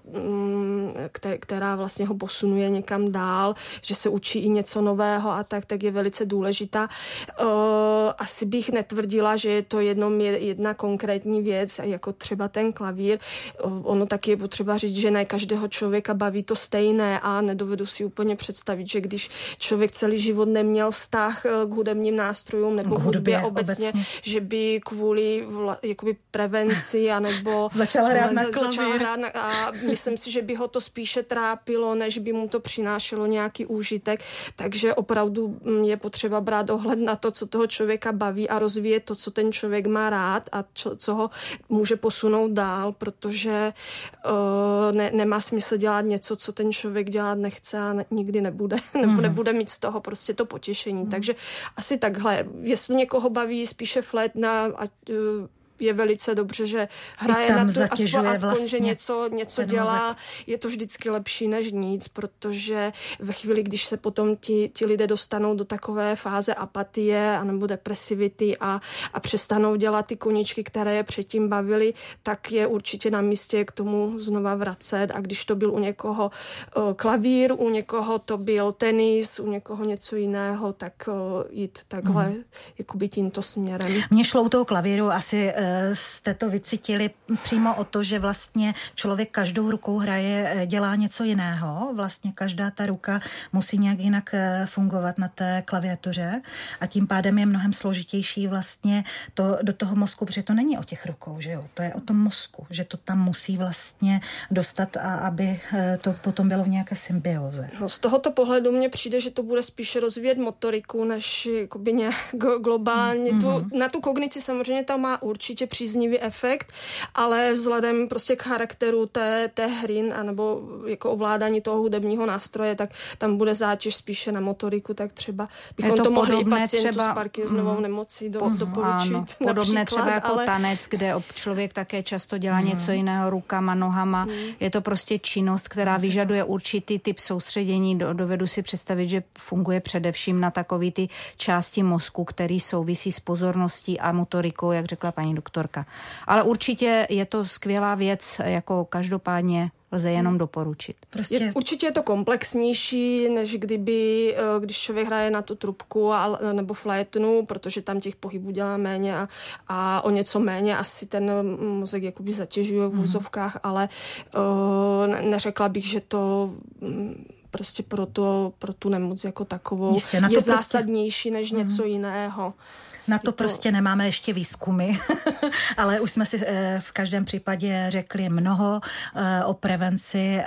která vlastně ho posunuje někam dál, že se učí i něco nového a tak, tak je velice důležitá. Asi bych netvrdila, že je to jenom jedna konkrétní věc, jako třeba ten klavír. Ono taky je potřeba říct, že ne každého člověka baví to stejné a nedovedu si úplně představit, že když člověk celý život neměl vztah k hudebním nástrojům nebo k hudbě obecně, obecně, že by kvůli vla, jakoby prevenci anebo začal hrát na klavír. A myslím si, že by ho to spíše trápilo, než by mu to přinášelo nějaký úžitek. Takže opravdu je potřeba brát ohled na to, co toho člověka baví a rozvíjet to, co ten člověk má rád a co, co ho může posunout dál, protože uh, ne, nemá smysl dělat něco, co ten člověk dělat nechce a ne, nikdy nebude, nebo nebude mít z toho prostě to potěšení. Mm. Takže asi takhle, jestli někoho baví spíše flétna a uh, je velice dobře, že hraje na to, aspoň, aspoň že něco, něco dělá. Je to vždycky lepší než nic, protože ve chvíli, když se potom ti, ti lidé dostanou do takové fáze apatie anebo depresivity a, a přestanou dělat ty koníčky, které je předtím bavily, tak je určitě na místě k tomu znova vracet. A když to byl u někoho klavír, u někoho to byl tenis, u někoho něco jiného, tak jít takhle mm. jakoby tímto směrem. Mně šlo u toho klavíru, asi jste to vycítili přímo o to, že vlastně člověk každou rukou hraje, dělá něco jiného. Vlastně každá ta ruka musí nějak jinak fungovat na té klaviatuře a tím pádem je mnohem složitější vlastně to do toho mozku, protože to není o těch rukou, že jo? To je o tom mozku, že to tam musí vlastně dostat, a aby to potom bylo v nějaké symbioze. No, z tohoto pohledu mně přijde, že to bude spíše rozvíjet motoriku než jakoby nějak globálně. Mm-hmm. Tu, na tu kognici samozřejmě tam má určitě příznivý efekt, ale vzhledem prostě k charakteru té, té hry anebo jako ovládání toho hudebního nástroje, tak tam bude zátěž spíše na motoriku, tak třeba bychom to, to mohli i pacientům třeba s Parkinsonovou mm, nemocí do, mm, doporučit. Ano, podobné třeba jako ale... tanec, kde člověk také často dělá mm. něco jiného rukama, nohama. Mm. Je to prostě činnost, která vyžaduje určitý typ soustředění. Dovedu si představit, že funguje především na takový ty části mozku, který souvisí s pozorností a motorikou, jak řekla paní doktorka. Ale určitě je to skvělá věc, jako každopádně lze jenom doporučit. Prostě... Je, určitě je to komplexnější, než kdyby, když člověk hraje na tu trubku a, nebo flétnu, protože tam těch pohybů dělá méně a, a o něco méně asi ten mozek jakoby zatěžuje v úzovkách, mm. ale uh, neřekla bych, že to... Um, prostě pro, to, pro tu nemoc jako takovou Jistě, je prostě... zásadnější než mm. něco jiného. Na to, to prostě nemáme ještě výzkumy, ale už jsme si v každém případě řekli mnoho o prevenci.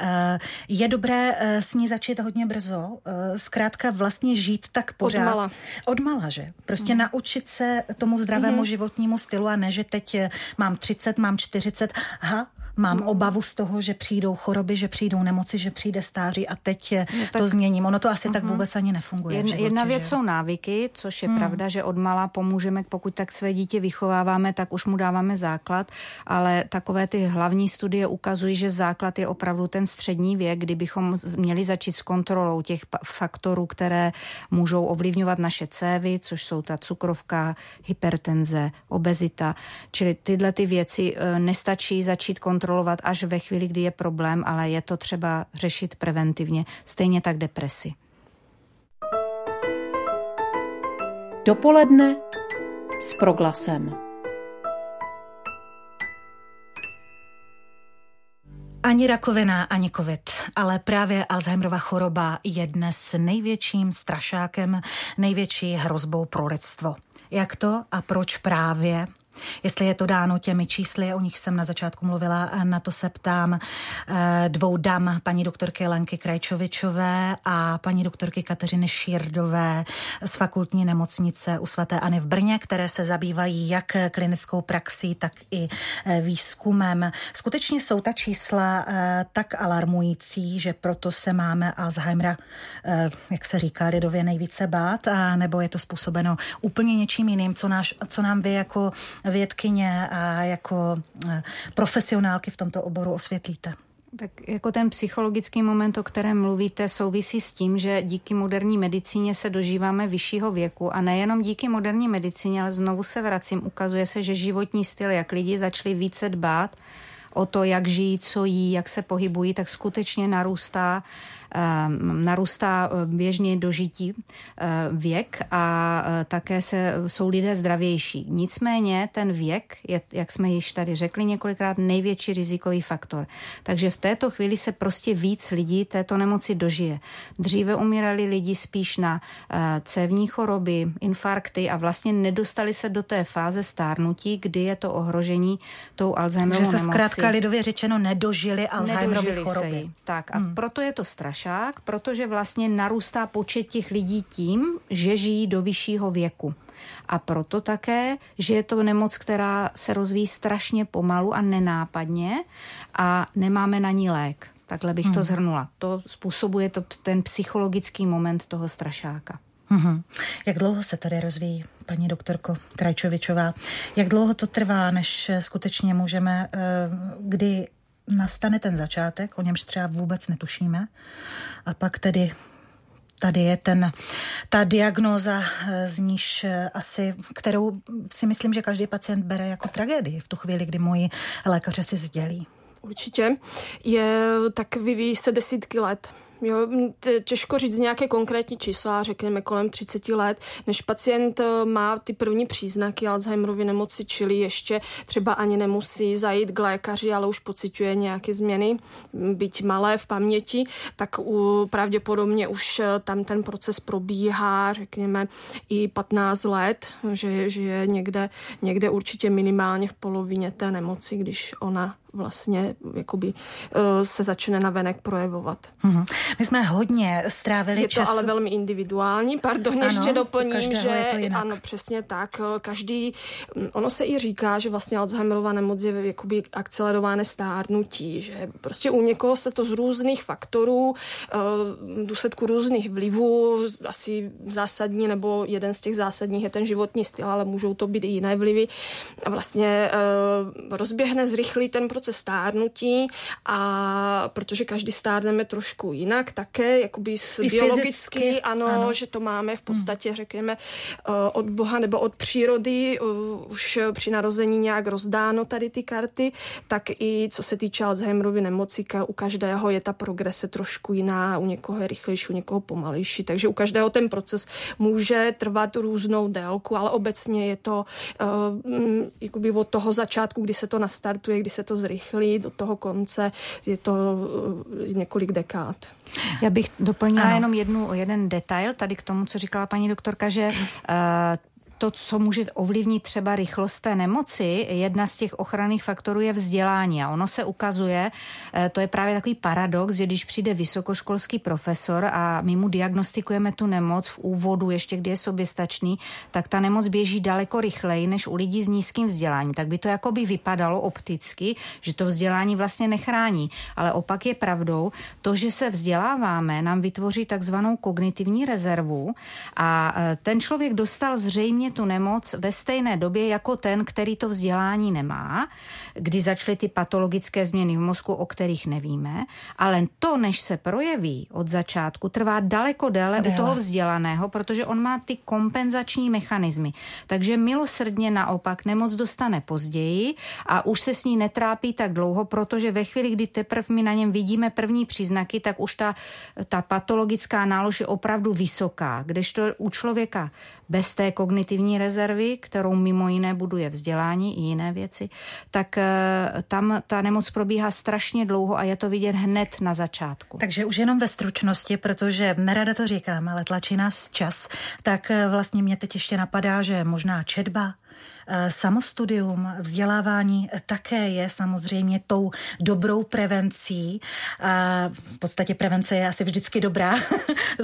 Je dobré s ní začít hodně brzo, zkrátka vlastně žít tak pořád. Odmala. Odmala, že? Prostě mm. naučit se tomu zdravému mm. životnímu stylu, a ne, že teď mám třicet, mám čtyřicet, aha, mám no. obavu z toho, že přijdou choroby, že přijdou nemoci, že přijde stáří a teď no, tak, to změním. Ono to asi uh-huh. tak vůbec ani nefunguje. Jedna, životě, jedna věc že? Jsou návyky, což je hmm. pravda, že odmala pomůžeme, pokud tak své dítě vychováváme, tak už mu dáváme základ, ale takové ty hlavní studie ukazují, že základ je opravdu ten střední věk, kdybychom měli začít s kontrolou těch faktorů, které můžou ovlivňovat naše cévy, což jsou ta cukrovka, hypertenze, obezita. Čili tyhle ty věci nestačí začít kontrolovat až ve chvíli, kdy je problém, ale je to třeba řešit preventivně. Stejně tak depresi. Dopoledne s Proglasem. Ani rakovina, ani covid, ale právě Alzheimerova choroba je dnes největším strašákem, největší hrozbou pro lidstvo. Jak to a proč právě? Jestli je to dáno těmi čísly, o nich jsem na začátku mluvila, a na to se ptám dvou dam, paní doktorky Lenky Krajčovičové a paní doktorky Kateřiny Sheardové z Fakultní nemocnice u svaté Anny v Brně, které se zabývají jak klinickou praxí, tak i výzkumem. Skutečně jsou ta čísla tak alarmující, že proto se máme Alzheimera, jak se říká lidově, nejvíce bát, a nebo je to způsobeno úplně něčím jiným, co, náš, co nám vy jako vědkyně a jako profesionálky v tomto oboru osvětlíte? Tak jako ten psychologický moment, o kterém mluvíte, souvisí s tím, že díky moderní medicíně se dožíváme vyššího věku, a nejenom díky moderní medicíně, ale znovu se vracím, ukazuje se, že životní styl, jak lidi začali více dbát o to, jak žijí, co jí, jak se pohybují, tak skutečně narůstá narůstá běžně dožití věk a také se, jsou lidé zdravější. Nicméně ten věk je, jak jsme již tady řekli několikrát, největší rizikový faktor. Takže v této chvíli se prostě víc lidí této nemoci dožije. Dříve umírali lidi spíš na cévní choroby, infarkty a vlastně nedostali se do té fáze stárnutí, kdy je to ohrožení tou Alzheimerovou nemocí. Že se zkrátka lidově řečeno nedožili Alzheimerovy choroby. Tak a hmm. proto je to strašné. Protože vlastně narůstá počet těch lidí tím, že žijí do vyššího věku. A proto také, že je to nemoc, která se rozvíjí strašně pomalu a nenápadně a nemáme na ní lék. Takhle bych to zhrnula. To způsobuje to, ten psychologický moment toho strašáka. Mm-hmm. Jak dlouho se tady rozvíjí, paní doktorko Krajčovičová? Jak dlouho to trvá, než skutečně můžeme, kdy nastane ten začátek, o němž třeba vůbec netušíme, a pak tedy tady je ten, ta diagnóza, z níž asi, kterou si myslím, že každý pacient bere jako tragédii v tu chvíli, kdy moji lékaře si sdělí. Určitě. Je, tak vyvíjí se desítky let. Jo, těžko říct nějaké konkrétní čísla, řekněme kolem třicet let, než pacient má ty první příznaky Alzheimerovy nemoci, čili ještě třeba ani nemusí zajít k lékaři, ale už pociťuje nějaké změny, byť malé v paměti, tak u, pravděpodobně už tam ten proces probíhá, řekněme, i patnáct let, že, že je někde, někde určitě minimálně v polovině té nemoci, když ona vlastně jakoby se začne navenek projevovat. Mm-hmm. My jsme hodně strávili je času. Je to ale velmi individuální, pardon, ano, ještě doplním, že ano, přesně tak, každý, ono se i říká, že vlastně Alzheimerova nemoc je jakoby akcelerované stárnutí, že prostě u někoho se to z různých faktorů, v důsledku různých vlivů, asi zásadní, nebo jeden z těch zásadních je ten životní styl, ale můžou to být i jiné vlivy, a vlastně rozběhne, zrychlí ten proces stárnutí, a protože každý stárneme trošku jinak, také jakoby s biologicky, ano, ano, že to máme v podstatě, řekněme, od Boha nebo od přírody, už při narození nějak rozdáno tady ty karty, tak i co se týče Alzheimerovy nemoci, u každého je ta progrese trošku jiná, u někoho je rychlejší, u někoho pomalejší, takže u každého ten proces může trvat různou délku, ale obecně je to jakoby od toho začátku, kdy se to nastartuje, kdy se to zrychlí, do toho konce je to několik dekád. Já bych doplnila ano. jenom jednu, jeden detail tady k tomu, co říkala paní doktorka, že uh, to, co může ovlivnit třeba rychlost té nemoci, jedna z těch ochranných faktorů je vzdělání. A ono se ukazuje, to je právě takový paradox, že když přijde vysokoškolský profesor a my mu diagnostikujeme tu nemoc v úvodu, ještě kdy je soběstačný, tak ta nemoc běží daleko rychleji než u lidí s nízkým vzděláním. Tak by to jakoby vypadalo opticky, že to vzdělání vlastně nechrání. Ale opak je pravdou, to, že se vzděláváme, nám vytvoří takzvanou kognitivní rezervu a ten člověk dostal zřejmě tu nemoc ve stejné době jako ten, který to vzdělání nemá, kdy začaly ty patologické změny v mozku, o kterých nevíme, ale to, než se projeví od začátku, trvá daleko déle, déle. u toho vzdělaného, protože on má ty kompenzační mechanismy. Takže milosrdně naopak nemoc dostane později a už se s ní netrápí tak dlouho, protože ve chvíli, kdy teprve my na něm vidíme první příznaky, tak už ta, ta patologická nálož je opravdu vysoká, kdežto u člověka bez té kognitivní rezervy, kterou mimo jiné buduje vzdělání i jiné věci, tak tam ta nemoc probíhá strašně dlouho a je to vidět hned na začátku. Takže už jenom ve stručnosti, protože nerada to říkám, ale tlačí nás čas, tak vlastně mě teď ještě napadá, že možná četba, samostudium, vzdělávání také je samozřejmě tou dobrou prevencí. V podstatě prevence je asi vždycky dobrá.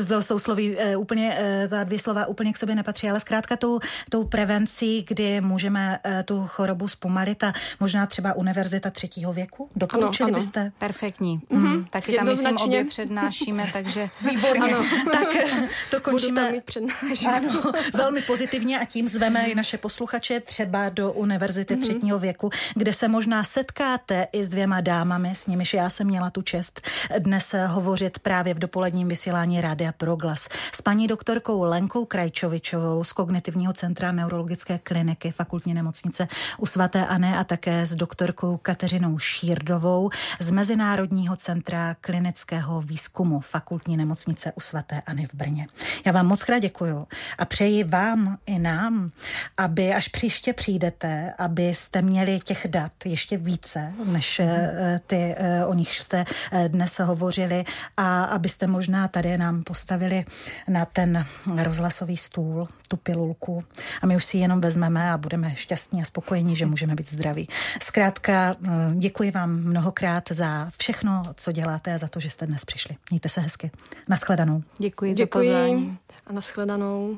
To jsou sloví úplně, ta dvě slova úplně k sobě nepatří, ale zkrátka tou, tou prevencí, kdy můžeme tu chorobu zpomalit, a možná třeba Univerzita třetího věku. Doporučili ano, ano. byste? Perfektní. Mm-hmm. Taky tam, myslím, obě přednášíme, takže výborně. Ano. Tak to končíme. Ano, velmi pozitivně, a tím zveme i naše posluchače třeba do Univerzity třetího věku, kde se možná setkáte i s dvěma dámami, s nimiž já jsem měla tu čest dnes hovořit právě v dopoledním vysílání Rádia Proglas. S paní doktorkou Lenkou Krajčovičovou z Kognitivního centra neurologické kliniky Fakultní nemocnice u svaté Anny a také s doktorkou Kateřinou Sheardovou z Mezinárodního centra klinického výzkumu Fakultní nemocnice u svaté Anny v Brně. Já vám moc krát děkuju a přeji vám i nám, aby až příště přijdete, abyste měli těch dat ještě více, než ty, o nich jste dnes hovořili, a abyste možná tady nám postavili na ten rozhlasový stůl tu pilulku a my už si ji jenom vezmeme a budeme šťastní a spokojení, že můžeme být zdraví. Zkrátka děkuji vám mnohokrát za všechno, co děláte, a za to, že jste dnes přišli. Mějte se hezky. Naschledanou. Děkuji, děkuji za pozvání. A naschledanou.